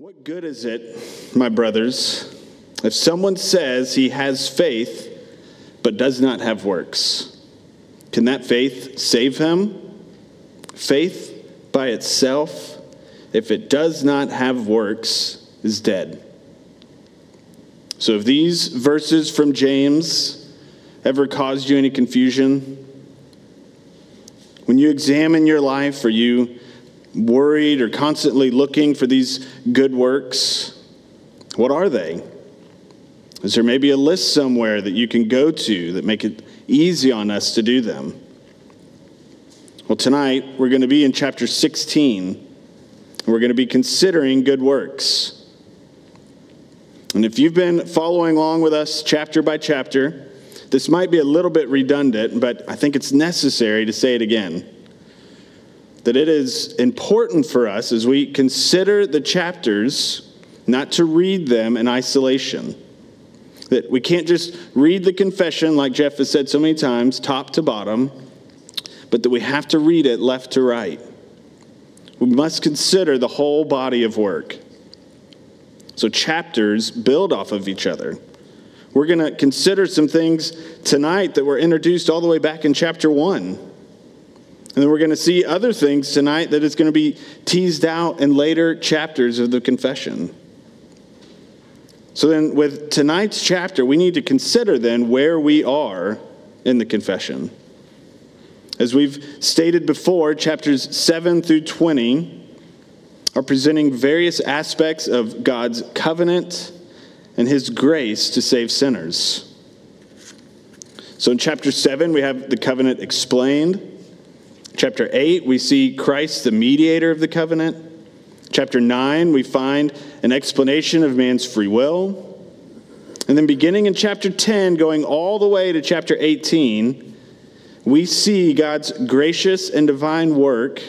What good is it, my brothers, if someone says he has faith but does not have works? Can that faith save him? Faith by itself, if it does not have works, is dead. So if these verses from James ever caused you any confusion, when you examine your life, are you worried or constantly looking for these good works? What are they? Is there maybe a list somewhere that you can go to that make it easy on us to do them? Well, tonight we're going to be in chapter 16, and we're going to be considering good works. And if you've been following along with us chapter by chapter, this might be a little bit redundant, but I think it's necessary to say it again. That it is important for us as we consider the chapters not to read them in isolation. That we can't just read the confession, like Jeff has said so many times, top to bottom, but that we have to read it left to right. We must consider the whole body of work. So chapters build off of each other. We're going to consider some things tonight that were introduced all the way back in chapter 1. And then we're going to see other things tonight that is going to be teased out in later chapters of the confession. So then with tonight's chapter, we need to consider then where we are in the confession. As we've stated before, chapters 7 through 20 are presenting various aspects of God's covenant and his grace to save sinners. So in chapter 7, we have the covenant explained. Chapter 8, we see Christ, the mediator of the covenant. Chapter 9, we find an explanation of man's free will. And then beginning in chapter 10, going all the way to chapter 18, we see God's gracious and divine work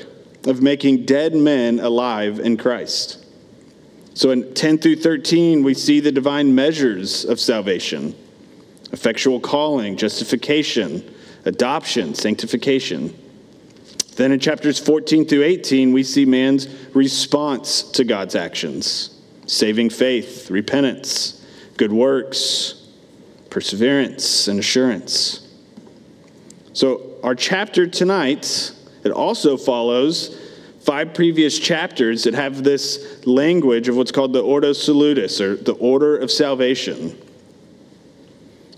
of making dead men alive in Christ. So in 10 through 13, we see the divine measures of salvation, effectual calling, justification, adoption, sanctification. Then in chapters 14 through 18, we see man's response to God's actions, saving faith, repentance, good works, perseverance, and assurance. So our chapter tonight, it also follows 5 previous chapters that have this language of what's called the Ordo Salutis, or the order of salvation.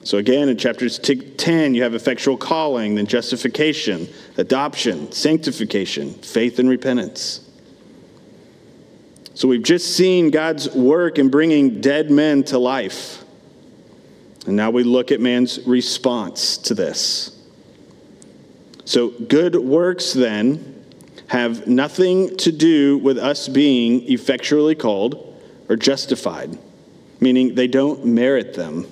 So again, in chapters 10, you have effectual calling, then justification, adoption, sanctification, faith, and repentance. So we've just seen God's work in bringing dead men to life. And now we look at man's response to this. So good works, then, have nothing to do with us being effectually called or justified, meaning they don't merit them.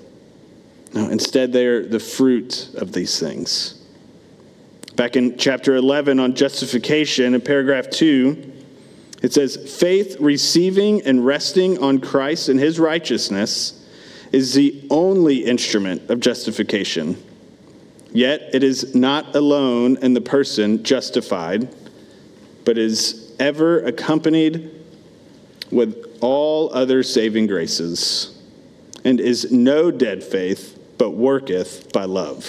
No, instead, they are the fruit of these things. Back in chapter 11 on justification, in paragraph 2, it says, faith receiving and resting on Christ and his righteousness is the only instrument of justification. Yet it is not alone in the person justified, but is ever accompanied with all other saving graces, and is no dead faith, but worketh by love.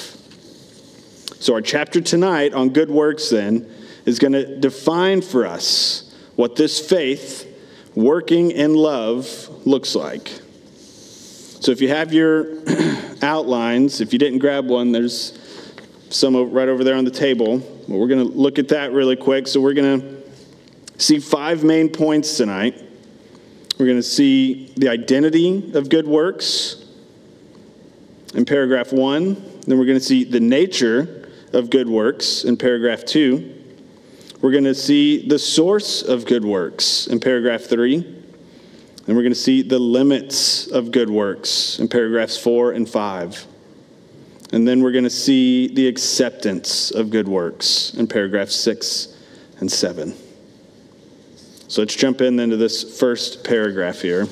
So our chapter tonight on good works, then, is going to define for us what this faith working in love looks like. So if you have your outlines, if you didn't grab one, there's some right over there on the table. But we're going to look at that really quick. So we're going to see 5 main points tonight. We're going to see the identity of good works in paragraph 1. Then we're going to see the nature of good works in paragraph 2. We're going to see the source of good works in paragraph 3. And we're going to see the limits of good works in paragraphs 4 and 5. And then we're going to see the acceptance of good works in paragraphs 6 and 7. So let's jump in then to this first paragraph here.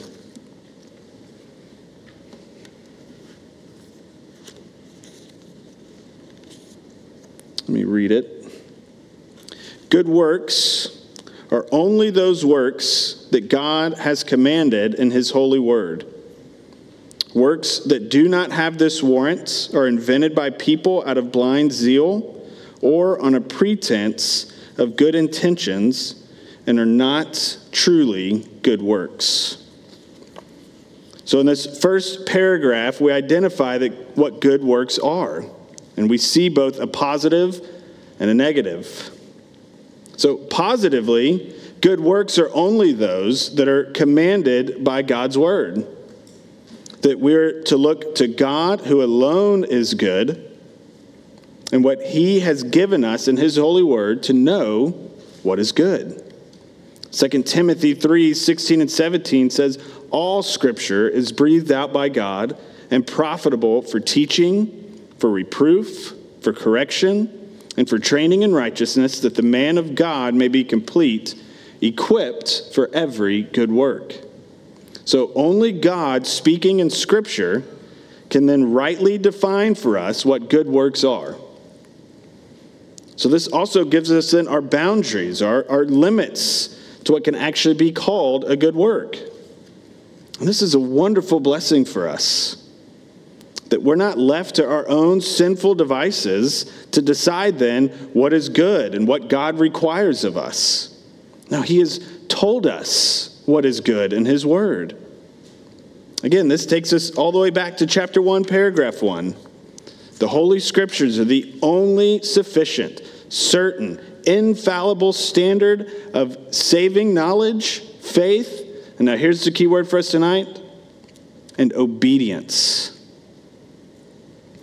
Let me read it. Good works are only those works that God has commanded in his holy word. Works that do not have this warrant are invented by people out of blind zeal or on a pretense of good intentions and are not truly good works. So in this first paragraph, we identify what good works are, and we see both a positive and a negative. So positively, good works are only those that are commanded by God's word. That we're to look to God, who alone is good, and what he has given us in his holy word to know what is good. 2 Timothy 3:16 and 17 says, all scripture is breathed out by God and profitable for teaching, for reproof, for correction, and for training in righteousness, that the man of God may be complete, equipped for every good work. So only God speaking in Scripture can then rightly define for us what good works are. So this also gives us then our boundaries, our limits to what can actually be called a good work. And this is a wonderful blessing for us, that we're not left to our own sinful devices to decide then what is good and what God requires of us. Now, he has told us what is good in his word. Again, this takes us all the way back to chapter 1, paragraph 1. The Holy Scriptures are the only sufficient, certain, infallible standard of saving knowledge, faith, and now here's the key word for us tonight, and obedience.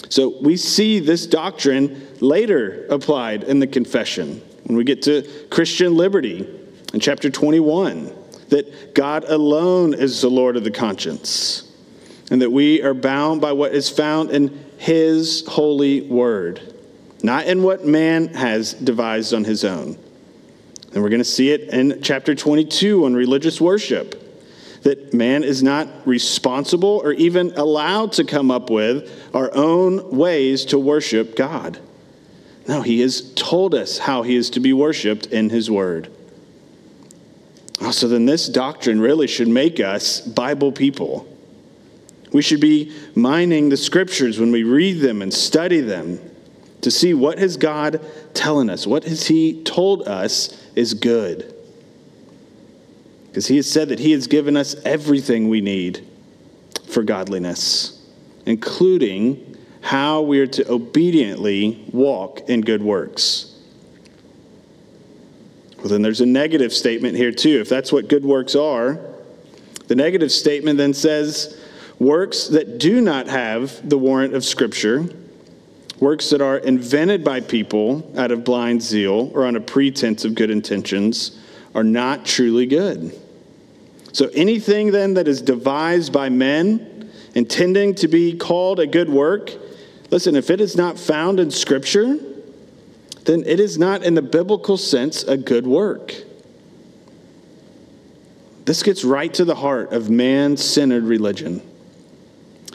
So we see this doctrine later applied in the confession when we get to Christian liberty in chapter 21. That God alone is the Lord of the conscience, and that we are bound by what is found in his holy word, not in what man has devised on his own. And we're going to see it in chapter 22 on religious worship, that man is not responsible or even allowed to come up with our own ways to worship God. No, he has told us how he is to be worshiped in his word. So then this doctrine really should make us Bible people. We should be mining the scriptures when we read them and study them to see what has God telling us, what has he told us is good. Because he has said that he has given us everything we need for godliness, including how we are to obediently walk in good works. Well, then there's a negative statement here, too. If that's what good works are, the negative statement then says, works that do not have the warrant of Scripture, works that are invented by people out of blind zeal or on a pretense of good intentions, are not truly good. So anything then that is devised by men, intending to be called a good work, listen, if it is not found in Scripture, then it is not in the biblical sense a good work. This gets right to the heart of man-centered religion,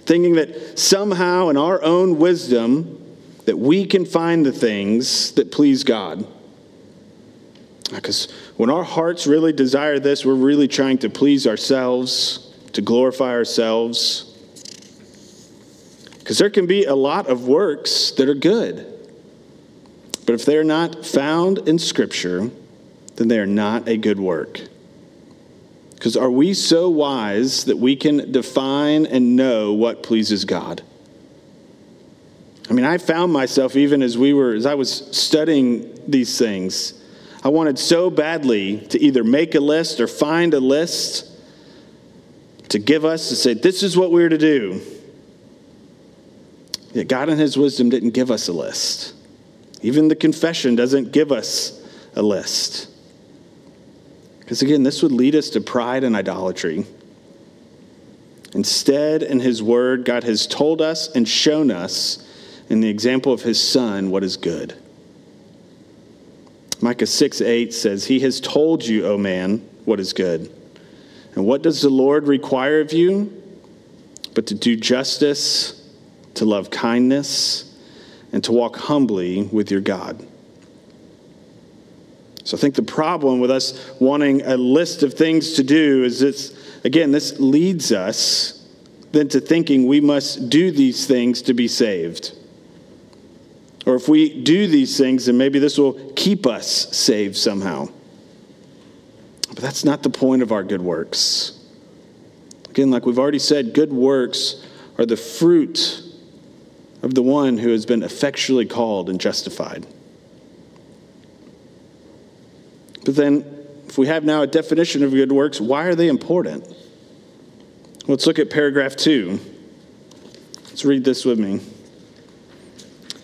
thinking that somehow in our own wisdom that we can find the things that please God. Because when our hearts really desire this, we're really trying to please ourselves, to glorify ourselves. Because there can be a lot of works that are good. But if they are not found in Scripture, then they are not a good work. Because are we so wise that we can define and know what pleases God? I mean, I found myself even as I was studying these things, I wanted so badly to either make a list or find a list to give us to say, this is what we're to do. Yet God in his wisdom didn't give us a list. Even the confession doesn't give us a list. Because again, this would lead us to pride and idolatry. Instead, in his word, God has told us and shown us in the example of his son what is good. Micah 6:8 says, he has told you, O man, what is good. And what does the Lord require of you? But to do justice, to love kindness, and to walk humbly with your God. So I think the problem with us wanting a list of things to do is this, again, this leads us then to thinking we must do these things to be saved. Or if we do these things, then maybe this will keep us saved somehow. But that's not the point of our good works. Again, like we've already said, good works are the fruit of the one who has been effectually called and justified. But then, if we have now a definition of good works, why are they important? Let's look at paragraph 2. Let's read this with me.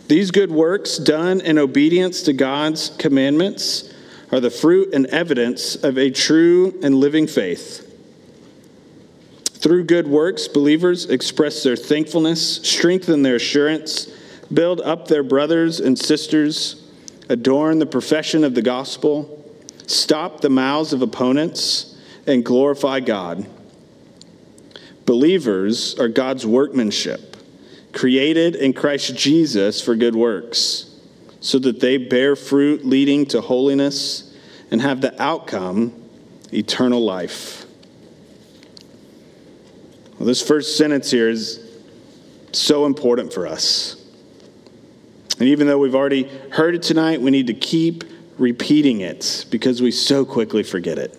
These good works done in obedience to God's commandments are the fruit and evidence of a true and living faith. Through good works, believers express their thankfulness, strengthen their assurance, build up their brothers and sisters, adorn the profession of the gospel, stop the mouths of opponents, and glorify God. Believers are God's workmanship, created in Christ Jesus for good works, so that they bear fruit leading to holiness and have the outcome, eternal life. Well, this first sentence here is so important for us. And even though we've already heard it tonight, we need to keep repeating it because we so quickly forget it.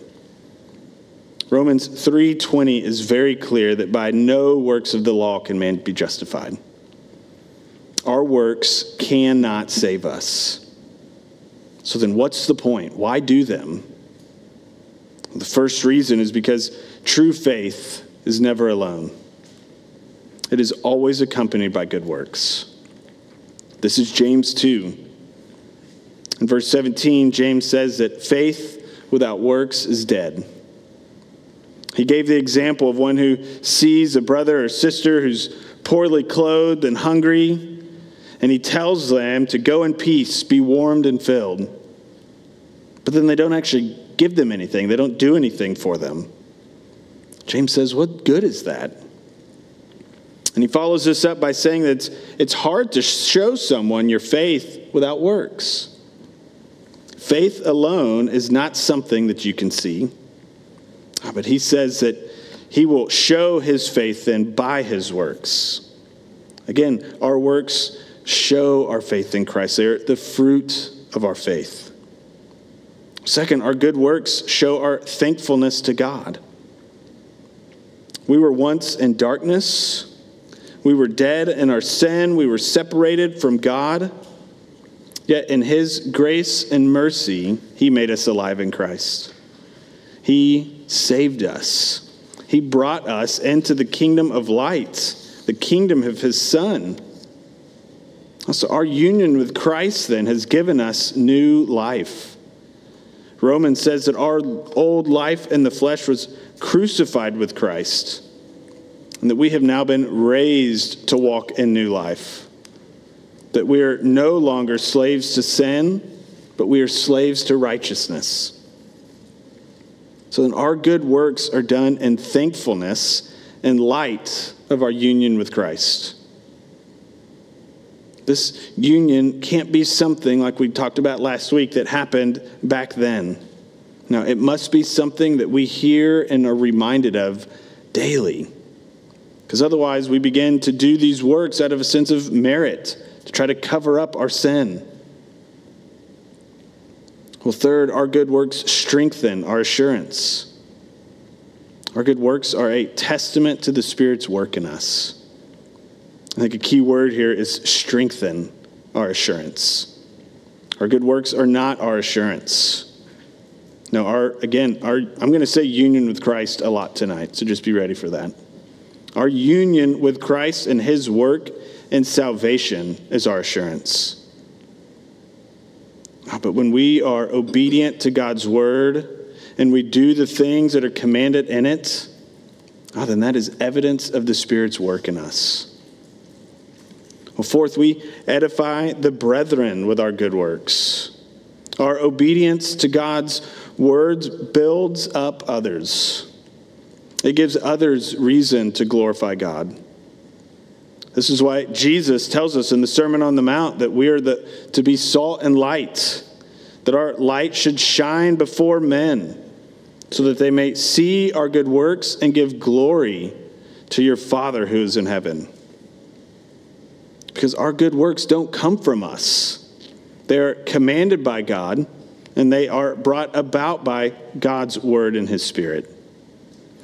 Romans 3:20 is very clear that by no works of the law can man be justified. Our works cannot save us. So then what's the point? Why do them? The first reason is because true faith is never alone. It is always accompanied by good works. This is James 2. In verse 17, James says that faith without works is dead. He gave the example of one who sees a brother or sister who's poorly clothed and hungry, and he tells them to go in peace, be warmed and filled. But then they don't actually give them anything. They don't do anything for them. James says, what good is that? And he follows this up by saying that it's hard to show someone your faith without works. Faith alone is not something that you can see. But he says that he will show his faith then by his works. Again, our works show our faith in Christ. They are the fruit of our faith. Second, our good works show our thankfulness to God. We were once in darkness. We were dead in our sin. We were separated from God. Yet in his grace and mercy, he made us alive in Christ. He saved us. He brought us into the kingdom of light, the kingdom of his Son. So our union with Christ then has given us new life. Romans says that our old life in the flesh was crucified with Christ, and that we have now been raised to walk in new life, that we are no longer slaves to sin, but we are slaves to righteousness. So then our good works are done in thankfulness in light of our union with Christ. This union can't be something like we talked about last week that happened back then. No, it must be something that we hear and are reminded of daily. Because otherwise we begin to do these works out of a sense of merit, to try to cover up our sin. Well, third, our good works strengthen our assurance. Our good works are a testament to the Spirit's work in us. I think a key word here is strengthen our assurance. Our good works are not our assurance. No, I'm going to say union with Christ a lot tonight, so just be ready for that. Our union with Christ and his work and salvation is our assurance. But when we are obedient to God's word and we do the things that are commanded in it, then that is evidence of the Spirit's work in us. Well, fourth, we edify the brethren with our good works. Our obedience to God's words builds up others. It gives others reason to glorify God. This is why Jesus tells us in the Sermon on the Mount that we are to be salt and light, that our light should shine before men, so that they may see our good works and give glory to your Father who is in heaven. Because our good works don't come from us. They are commanded by God, and they are brought about by God's word and his Spirit.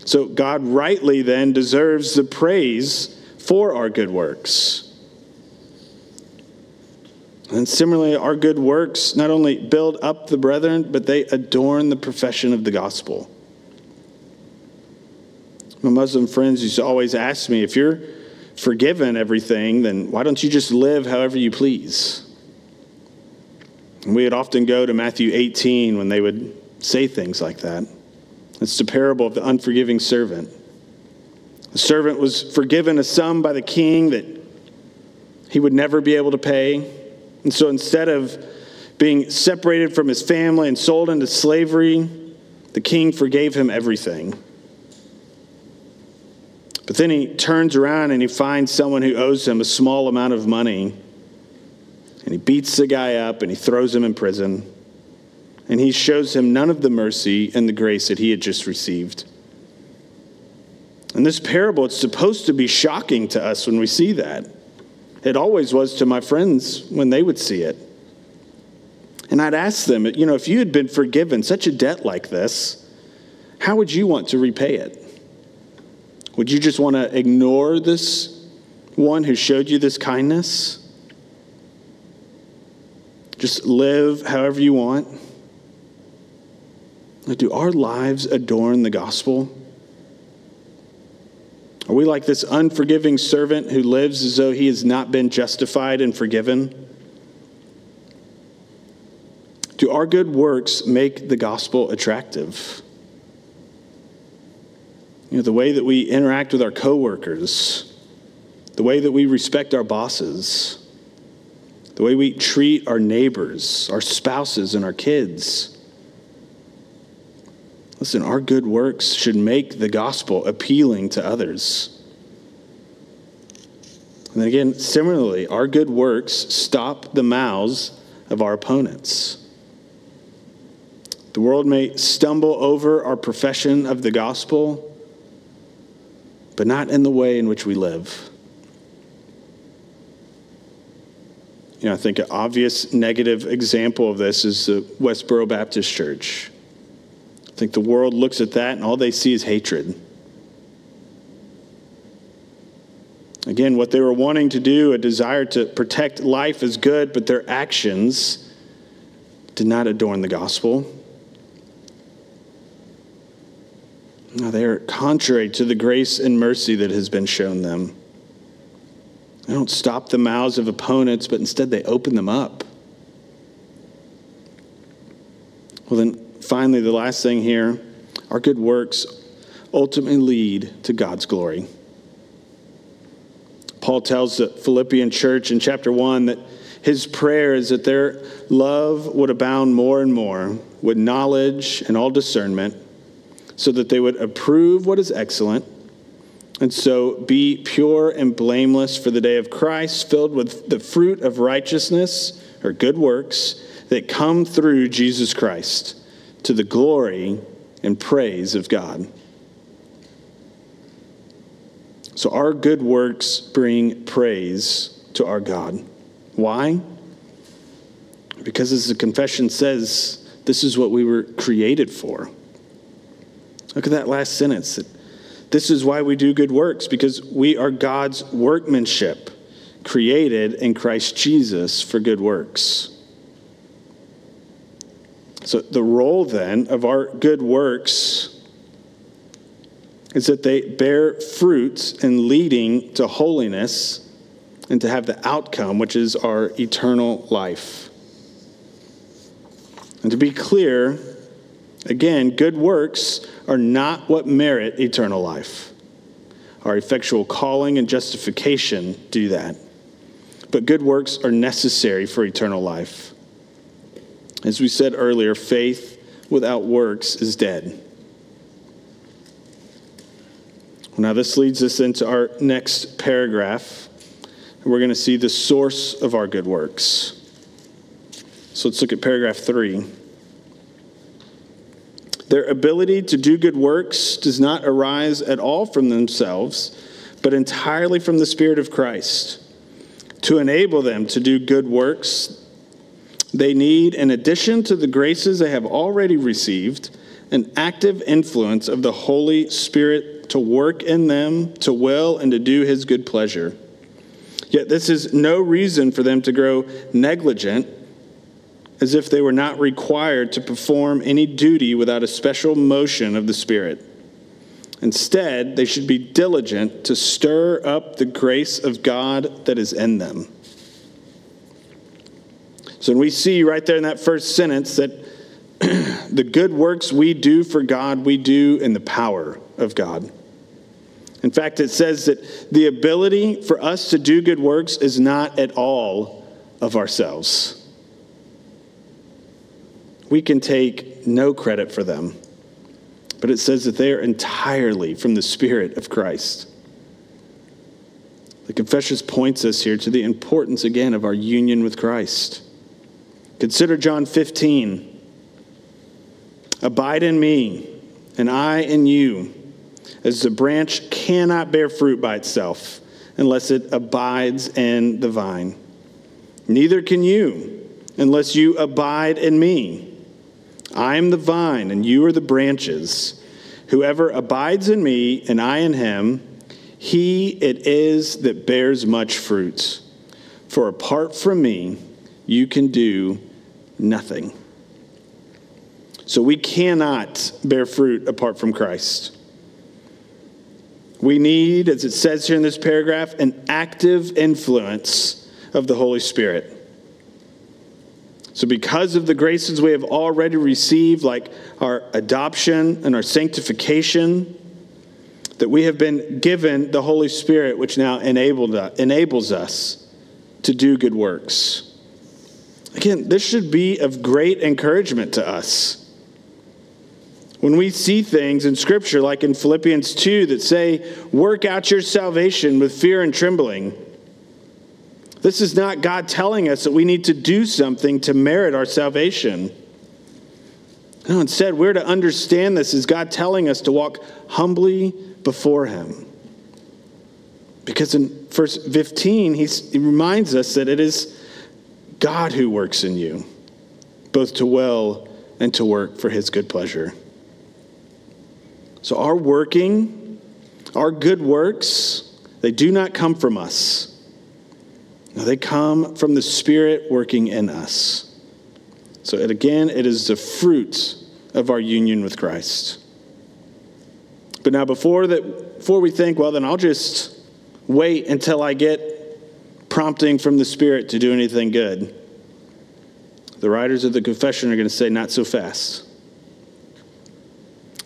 So God rightly then deserves the praise for our good works. And similarly, our good works not only build up the brethren, but they adorn the profession of the gospel. My Muslim friends used to always ask me, if you're forgiven everything, then why don't you just live however you please? And we would often go to Matthew 18 when they would say things like that. It's the parable of the unforgiving servant. The servant was forgiven a sum by the king that he would never be able to pay. And so instead of being separated from his family and sold into slavery, the king forgave him everything. But then he turns around and he finds someone who owes him a small amount of money. And he beats the guy up and he throws him in prison. And he shows him none of the mercy and the grace that he had just received. In this parable, it's supposed to be shocking to us when we see that. It always was to my friends when they would see it. And I'd ask them, you know, if you had been forgiven such a debt like this, how would you want to repay it? Would you just want to ignore this one who showed you this kindness? Just live however you want? Do our lives adorn the gospel? Are we like this unforgiving servant who lives as though he has not been justified and forgiven? Do our good works make the gospel attractive? You know, the way that we interact with our coworkers, the way that we respect our bosses, the way we treat our neighbors, our spouses, and our kids. Listen, our good works should make the gospel appealing to others. And then again, similarly, our good works stop the mouths of our opponents. The world may stumble over our profession of the gospel, but not in the way in which we live. You know, I think an obvious negative example of this is the Westboro Baptist Church. I think the world looks at that and all they see is hatred. Again, what they were wanting to do, a desire to protect life is good, but their actions did not adorn the gospel. No, they are contrary to the grace and mercy that has been shown them. They don't stop the mouths of opponents, but instead they open them up. Well, then, finally, the last thing here, our good works ultimately lead to God's glory. Paul tells the Philippian church in chapter 1 that his prayer is that their love would abound more and more with knowledge and all discernment, so that they would approve what is excellent, and so be pure and blameless for the day of Christ, filled with the fruit of righteousness, or good works, that come through Jesus Christ, to the glory and praise of God. So our good works bring praise to our God. Why? Because as the confession says, this is what we were created for. Look at that last sentence. This is why we do good works, because we are God's workmanship, created in Christ Jesus for good works. So the role then of our good works is that they bear fruit in leading to holiness and to have the outcome, which is our eternal life. And to be clear, again, good works are not what merit eternal life. Our effectual calling and justification do that. But good works are necessary for eternal life. As we said earlier, faith without works is dead. Now this leads us into our next paragraph. We're going to see the source of our good works. So let's look at paragraph 3. Their ability to do good works does not arise at all from themselves, but entirely from the Spirit of Christ. To enable them to do good works, they need, in addition to the graces they have already received, an active influence of the Holy Spirit to work in them, to will and to do his good pleasure. Yet this is no reason for them to grow negligent, as if they were not required to perform any duty without a special motion of the Spirit. Instead, they should be diligent to stir up the grace of God that is in them. So we see right there in that first sentence that the good works we do for God, we do in the power of God. In fact, it says that the ability for us to do good works is not at all of ourselves. We can take no credit for them. But it says that they are entirely from the Spirit of Christ. The Confession points us here to the importance, again, of our union with Christ. Consider John 15. Abide in me, and I in you, as the branch cannot bear fruit by itself, unless it abides in the vine. Neither can you, unless you abide in me. I am the vine, and you are the branches. Whoever abides in me, and I in him, he it is that bears much fruit. For apart from me, you can do nothing. So we cannot bear fruit apart from Christ. We need, as it says here in this paragraph, an active influence of the Holy Spirit. So because of the graces we have already received, like our adoption and our sanctification, that we have been given the Holy Spirit, which now enables us to do good works. Again, this should be of great encouragement to us. When we see things in Scripture, like in Philippians 2, that say, work out your salvation with fear and trembling, this is not God telling us that we need to do something to merit our salvation. No, instead, we're to understand this as God telling us to walk humbly before him. Because in verse 15, he reminds us that it is God who works in you, both to will and to work for his good pleasure. So our working, our good works, they do not come from us. Now, they come from the Spirit working in us. So again, it is the fruit of our union with Christ. But now before we think, well, then I'll just wait until I get prompting from the Spirit to do anything good. The writers of the Confession are going to say, not so fast.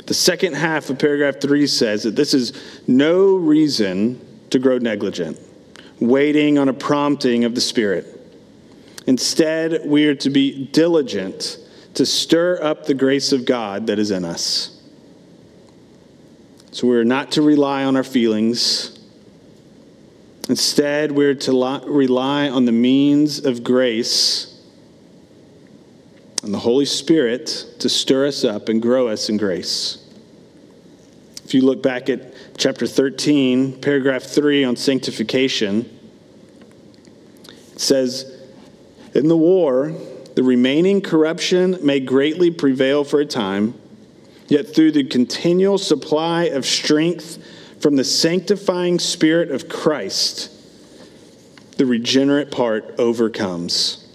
The second half of paragraph 3 says that this is no reason to grow negligent, waiting on a prompting of the Spirit. Instead, we are to be diligent to stir up the grace of God that is in us. So we are not to rely on our feelings. Instead, we are to rely on the means of grace and the Holy Spirit to stir us up and grow us in grace. If you look back at chapter 13, paragraph 3 on sanctification, it says, in the war, the remaining corruption may greatly prevail for a time, yet through the continual supply of strength from the sanctifying Spirit of Christ, the regenerate part overcomes.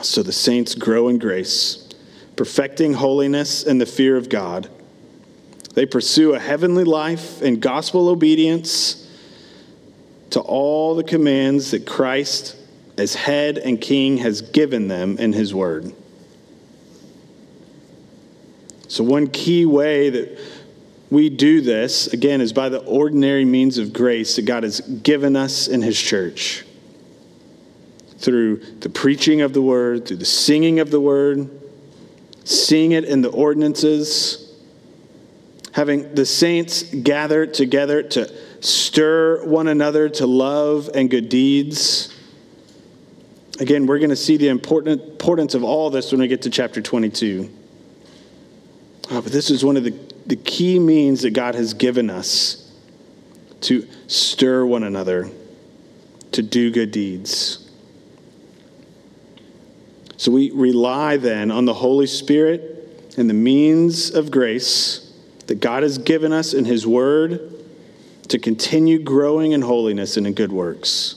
So the saints grow in grace, perfecting holiness and the fear of God. They pursue a heavenly life in gospel obedience to all the commands that Christ, as head and king, has given them in his word. So one key way that we do this, again, is by the ordinary means of grace that God has given us in his church. Through the preaching of the word, through the singing of the word, seeing it in the ordinances, having the saints gather together to stir one another to love and good deeds, Again, we're going to see the importance of all this when we get to chapter 22. But this is one of the key means that God has given us to stir one another, to do good deeds. So we rely then on the Holy Spirit and the means of grace that God has given us in his word to continue growing in holiness and in good works.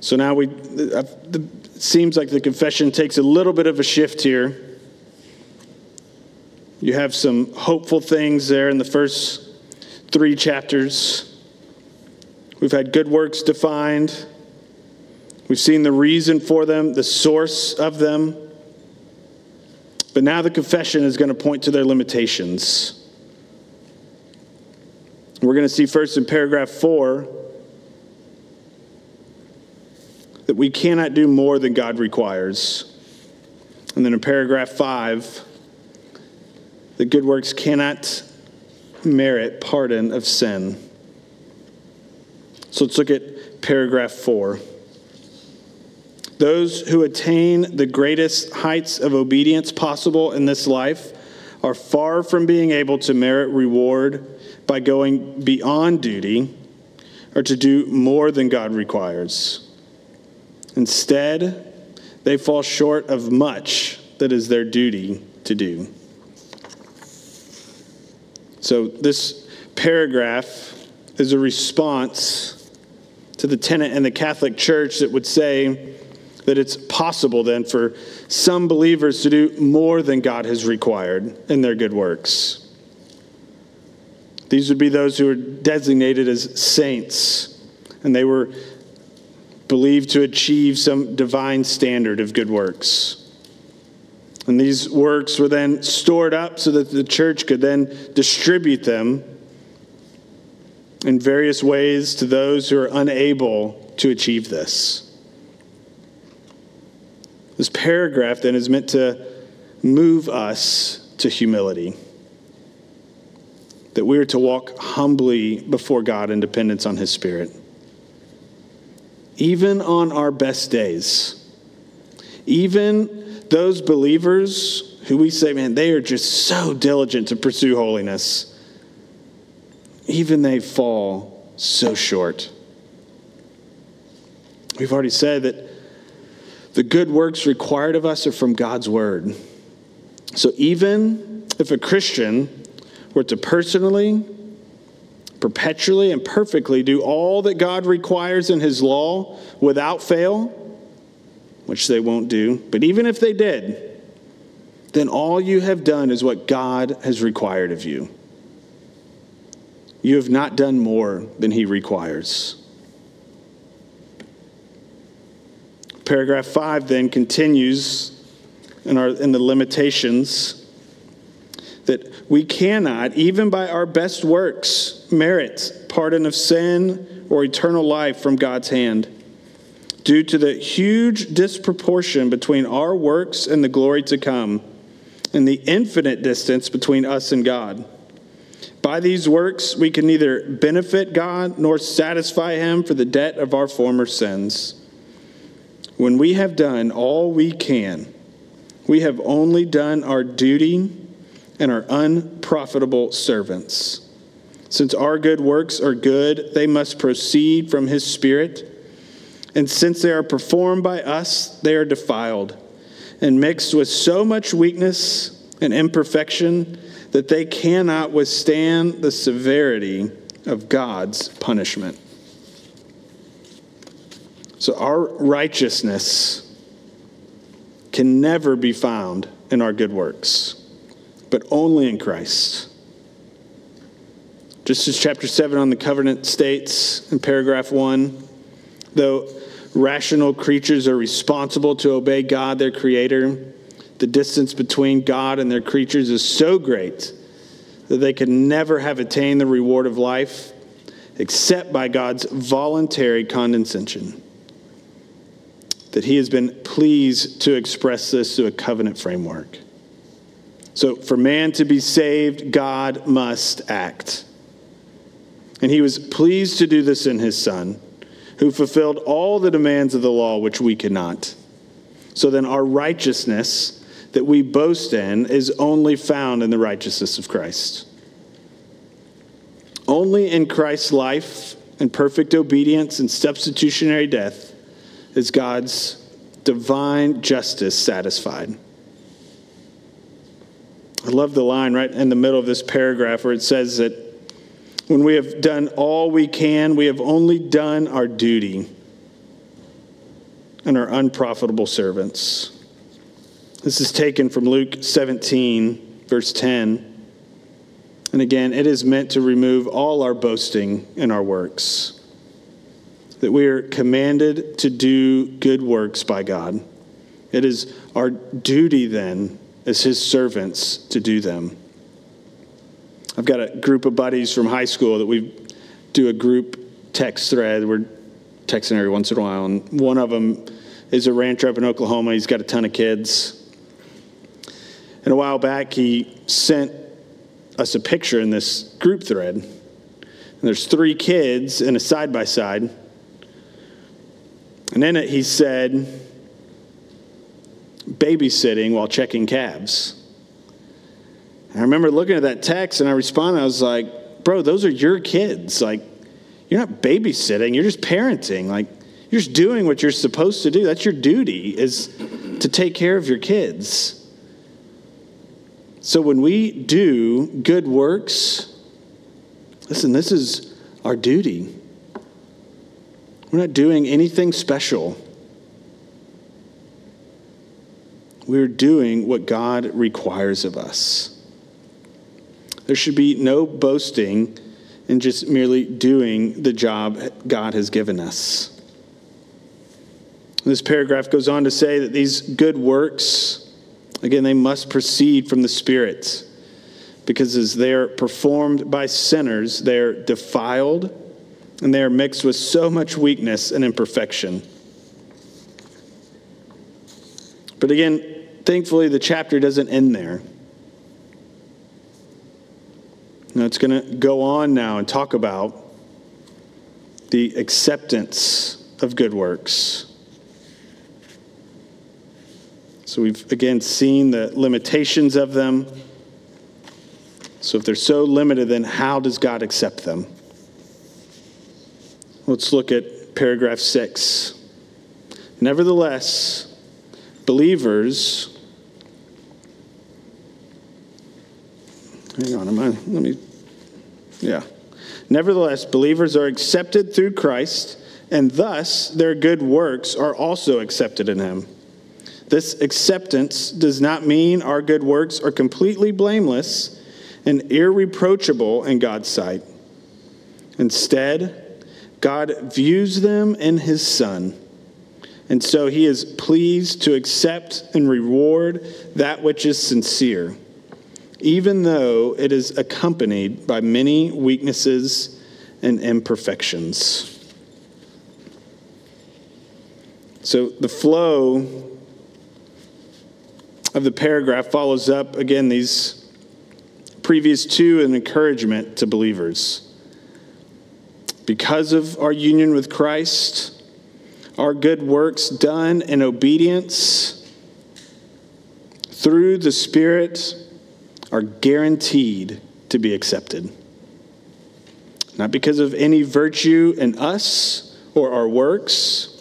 So now it seems like the confession takes a little bit of a shift here. You have some hopeful things there in the first three chapters. We've had good works defined. We've seen the reason for them, the source of them. But now the confession is going to point to their limitations. We're going to see first in paragraph 4 that we cannot do more than God requires. And then in paragraph 5, the good works cannot merit pardon of sin. So let's look at paragraph 4. Those who attain the greatest heights of obedience possible in this life are far from being able to merit reward by going beyond duty or to do more than God requires. Instead, they fall short of much that is their duty to do. So this paragraph is a response to the tenet in the Catholic Church that would say that it's possible then for some believers to do more than God has required in their good works. These would be those who are designated as saints, and they were believed to achieve some divine standard of good works. And these works were then stored up so that the church could then distribute them in various ways to those who are unable to achieve this. This paragraph then is meant to move us to humility, that we are to walk humbly before God in dependence on his Spirit. Even on our best days, even those believers who we say, man, they are just so diligent to pursue holiness, even they fall so short. We've already said that the good works required of us are from God's word. So even if a Christian were to personally, perpetually and perfectly do all that God requires in his law without fail, which they won't do, but even if they did, then all you have done is what God has required of you. You have not done more than he requires. Paragraph 5 then continues in the limitations that we cannot, even by our best works, merit pardon of sin or eternal life from God's hand, due to the huge disproportion between our works and the glory to come, and the infinite distance between us and God. By these works, we can neither benefit God nor satisfy him for the debt of our former sins. When we have done all we can, we have only done our duty and are unprofitable servants. Since our good works are good, they must proceed from his Spirit. And since they are performed by us, they are defiled and mixed with so much weakness and imperfection that they cannot withstand the severity of God's punishment. So our righteousness can never be found in our good works, but only in Christ. Just as chapter 7 on the covenant states in paragraph 1, though rational creatures are responsible to obey God, their creator, the distance between God and their creatures is so great that they can never have attained the reward of life except by God's voluntary condescension, that he has been pleased to express this through a covenant framework. So for man to be saved, God must act. And he was pleased to do this in his Son, who fulfilled all the demands of the law which we could not. So then our righteousness that we boast in is only found in the righteousness of Christ. Only in Christ's life and perfect obedience and substitutionary death is God's divine justice satisfied. I love the line right in the middle of this paragraph where it says that when we have done all we can, we have only done our duty and are unprofitable servants. This is taken from Luke 17, verse 10. And again, it is meant to remove all our boasting in our works, that we are commanded to do good works by God. It is our duty then as his servants to do them. I've got a group of buddies from high school that we do a group text thread. We're texting every once in a while. And one of them is a rancher up in Oklahoma. He's got a ton of kids. And a while back, he sent us a picture in this group thread. And there's three kids in a side-by-side. And in it, he said, babysitting while checking calves. And I remember looking at that text and I responded, I was like, bro, those are your kids. Like, you're not babysitting, you're just parenting. Like, you're just doing what you're supposed to do. That's your duty, is to take care of your kids. So when we do good works, listen, this is our duty. We're not doing anything special. We're doing what God requires of us. There should be no boasting in just merely doing the job God has given us. This paragraph goes on to say that these good works, again, they must proceed from the Spirit, because as they are performed by sinners, they are defiled and they are mixed with so much weakness and imperfection. But again, thankfully, the chapter doesn't end there. No, it's going to go on now and talk about the acceptance of good works. So we've, again, seen the limitations of them. So if they're so limited, then how does God accept them? Let's look at paragraph 6. Nevertheless, believers, Nevertheless, believers are accepted through Christ, and thus their good works are also accepted in him. This acceptance does not mean our good works are completely blameless and irreproachable in God's sight. Instead, God views them in his Son. And so he is pleased to accept and reward that which is sincere, even though it is accompanied by many weaknesses and imperfections. So the flow of the paragraph follows up, again, these previous two, an encouragement to believers. Because of our union with Christ, our good works done in obedience through the Spirit are guaranteed to be accepted. Not because of any virtue in us or our works,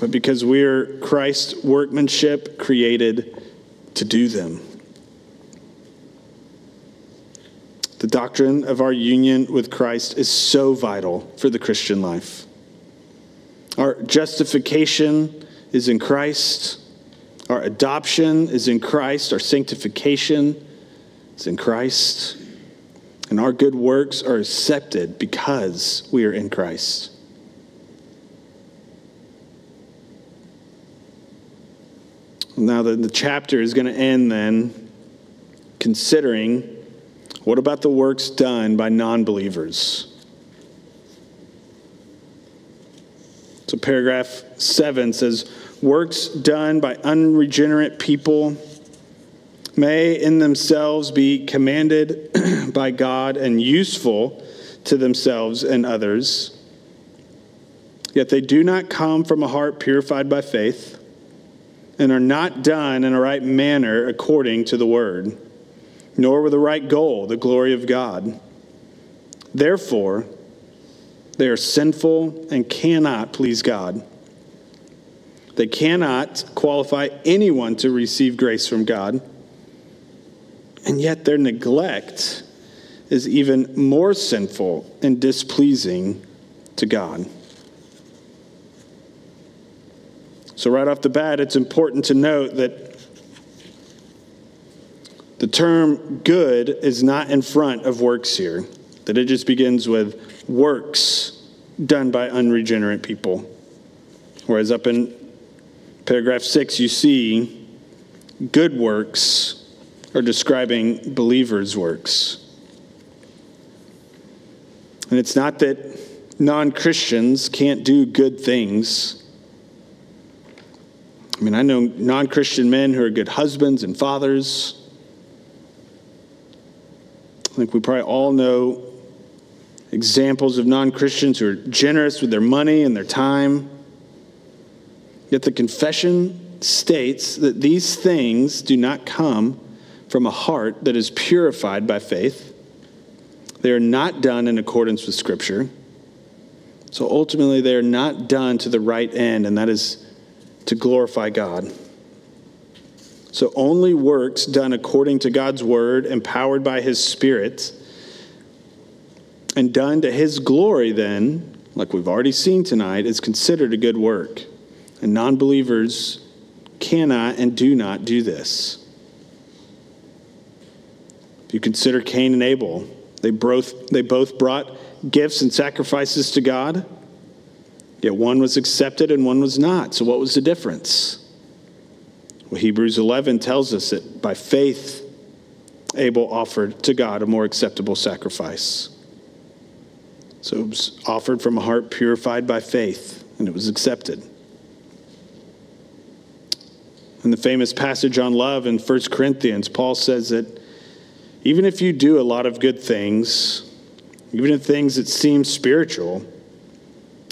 but because we are Christ's workmanship created to do them. The doctrine of our union with Christ is so vital for the Christian life. Our justification is in Christ. Our adoption is in Christ. Our sanctification is in Christ. And our good works are accepted because we are in Christ. Now the chapter is going to end then considering, what about the works done by non-believers? So paragraph 7 says, works done by unregenerate people may in themselves be commended by God and useful to themselves and others, Yet they do not come from a heart purified by faith and are not done in a right manner according to the word, nor with a right goal, the glory of God. Therefore, they are sinful and cannot please God. They cannot qualify anyone to receive grace from God. And yet their neglect is even more sinful and displeasing to God. So right off the bat, it's important to note that the term good is not in front of works here, that it just begins with works done by unregenerate people. Whereas up in paragraph 6, you see good works are describing believers' works. And it's not that non-Christians can't do good things. I mean, I know non-Christian men who are good husbands and fathers. I think we probably all know examples of non-Christians who are generous with their money and their time. Yet the confession states that these things do not come from a heart that is purified by faith. They are not done in accordance with Scripture. So ultimately, they are not done to the right end, and that is to glorify God. So only works done according to God's word, empowered by his Spirit, and done to his glory then, like we've already seen tonight, is considered a good work. And non-believers cannot and do not do this. If you consider Cain and Abel, they both brought gifts and sacrifices to God, yet one was accepted and one was not. So what was the difference? Well, Hebrews 11 tells us that by faith, Abel offered to God a more acceptable sacrifice. So it was offered from a heart purified by faith, and it was accepted. In the famous passage on love in 1 Corinthians, Paul says that even if you do a lot of good things, even if things that seem spiritual,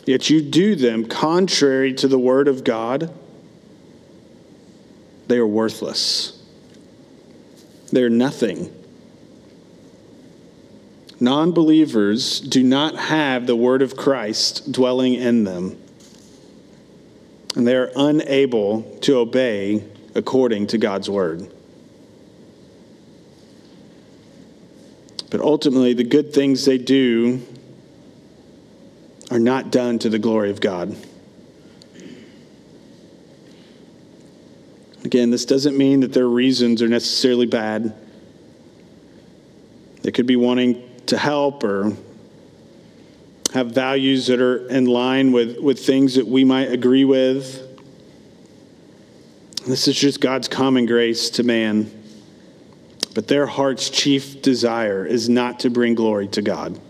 yet you do them contrary to the word of God, they are worthless. They are nothing. Non-believers do not have the word of Christ dwelling in them, and they are unable to obey according to God's word. But ultimately, the good things they do are not done to the glory of God. Again, this doesn't mean that their reasons are necessarily bad. They could be wanting to help or have values that are in line with things that we might agree with. This is just God's common grace to man. But their heart's chief desire is not to bring glory to God.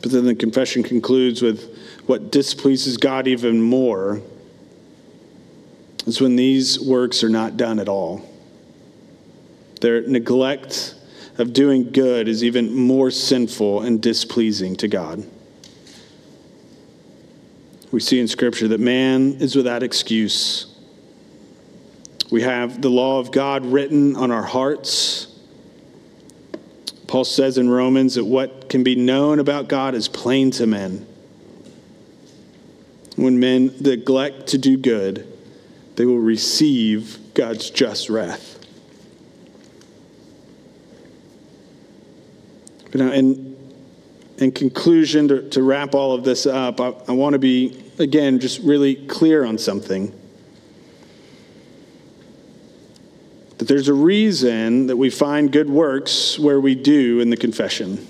But then the confession concludes with what displeases God even more is when these works are not done at all. Their neglect of doing good is even more sinful and displeasing to God. We see in Scripture that man is without excuse. We have the law of God written on our hearts. Paul says in Romans that what can be known about God is plain to men. When men neglect to do good, they will receive God's just wrath. But now, in conclusion, to wrap all of this up, I want to be, again, just really clear on something. That there's a reason that we find good works where we do in the confession.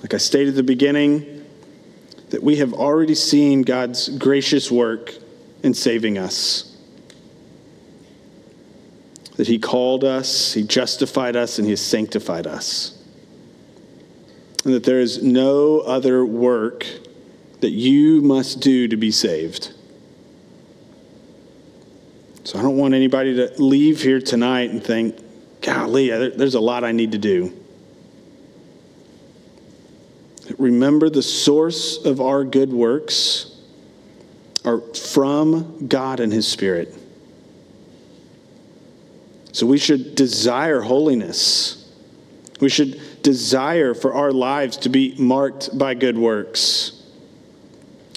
Like I stated at the beginning, that we have already seen God's gracious work in saving us. That he called us, he justified us, and he has sanctified us. And that there is no other work that you must do to be saved. So I don't want anybody to leave here tonight and think, golly, there's a lot I need to do. Remember, the source of our good works are from God and His Spirit. So we should desire holiness. We should desire for our lives to be marked by good works.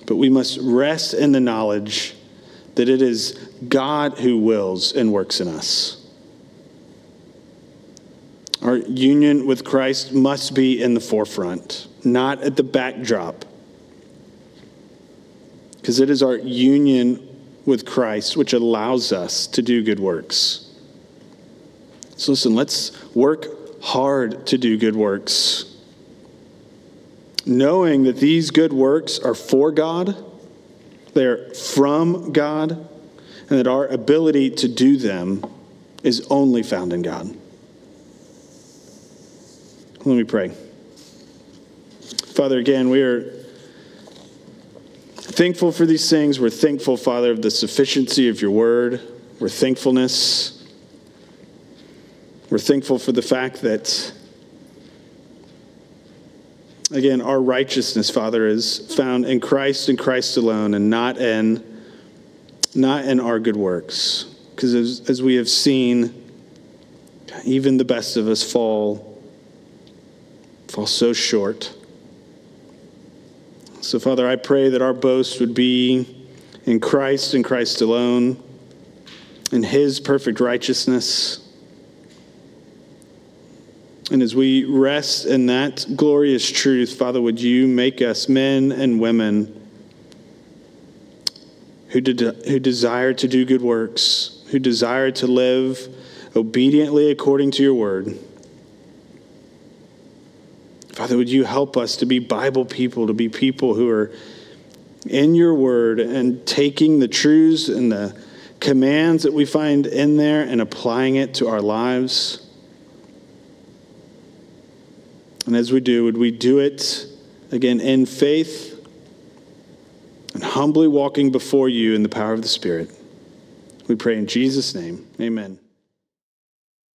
But we must rest in the knowledge that it is God who wills and works in us. Our union with Christ must be in the forefront, not at the backdrop. Because it is our union with Christ which allows us to do good works. So listen, let's work hard to do good works, knowing that these good works are for God, they're from God, and that our ability to do them is only found in God. Let me pray. Father, again, we are thankful for these things. We're thankful, Father, of the sufficiency of your word. We're thankfulness. We're thankful for the fact that, again, our righteousness, Father, is found in Christ and Christ alone, and not in our good works. Because as we have seen, even the best of us fall so short. So, Father, I pray that our boast would be in Christ and Christ alone, in His perfect righteousness. And as we rest in that glorious truth, Father, would you make us men and women who desire to do good works, who desire to live obediently according to your word. Father, would you help us to be Bible people, to be people who are in your word and taking the truths and the commands that we find in there and applying it to our lives. And as we do, would we do it, again, in faith and humbly walking before you in the power of the Spirit. We pray in Jesus' name. Amen.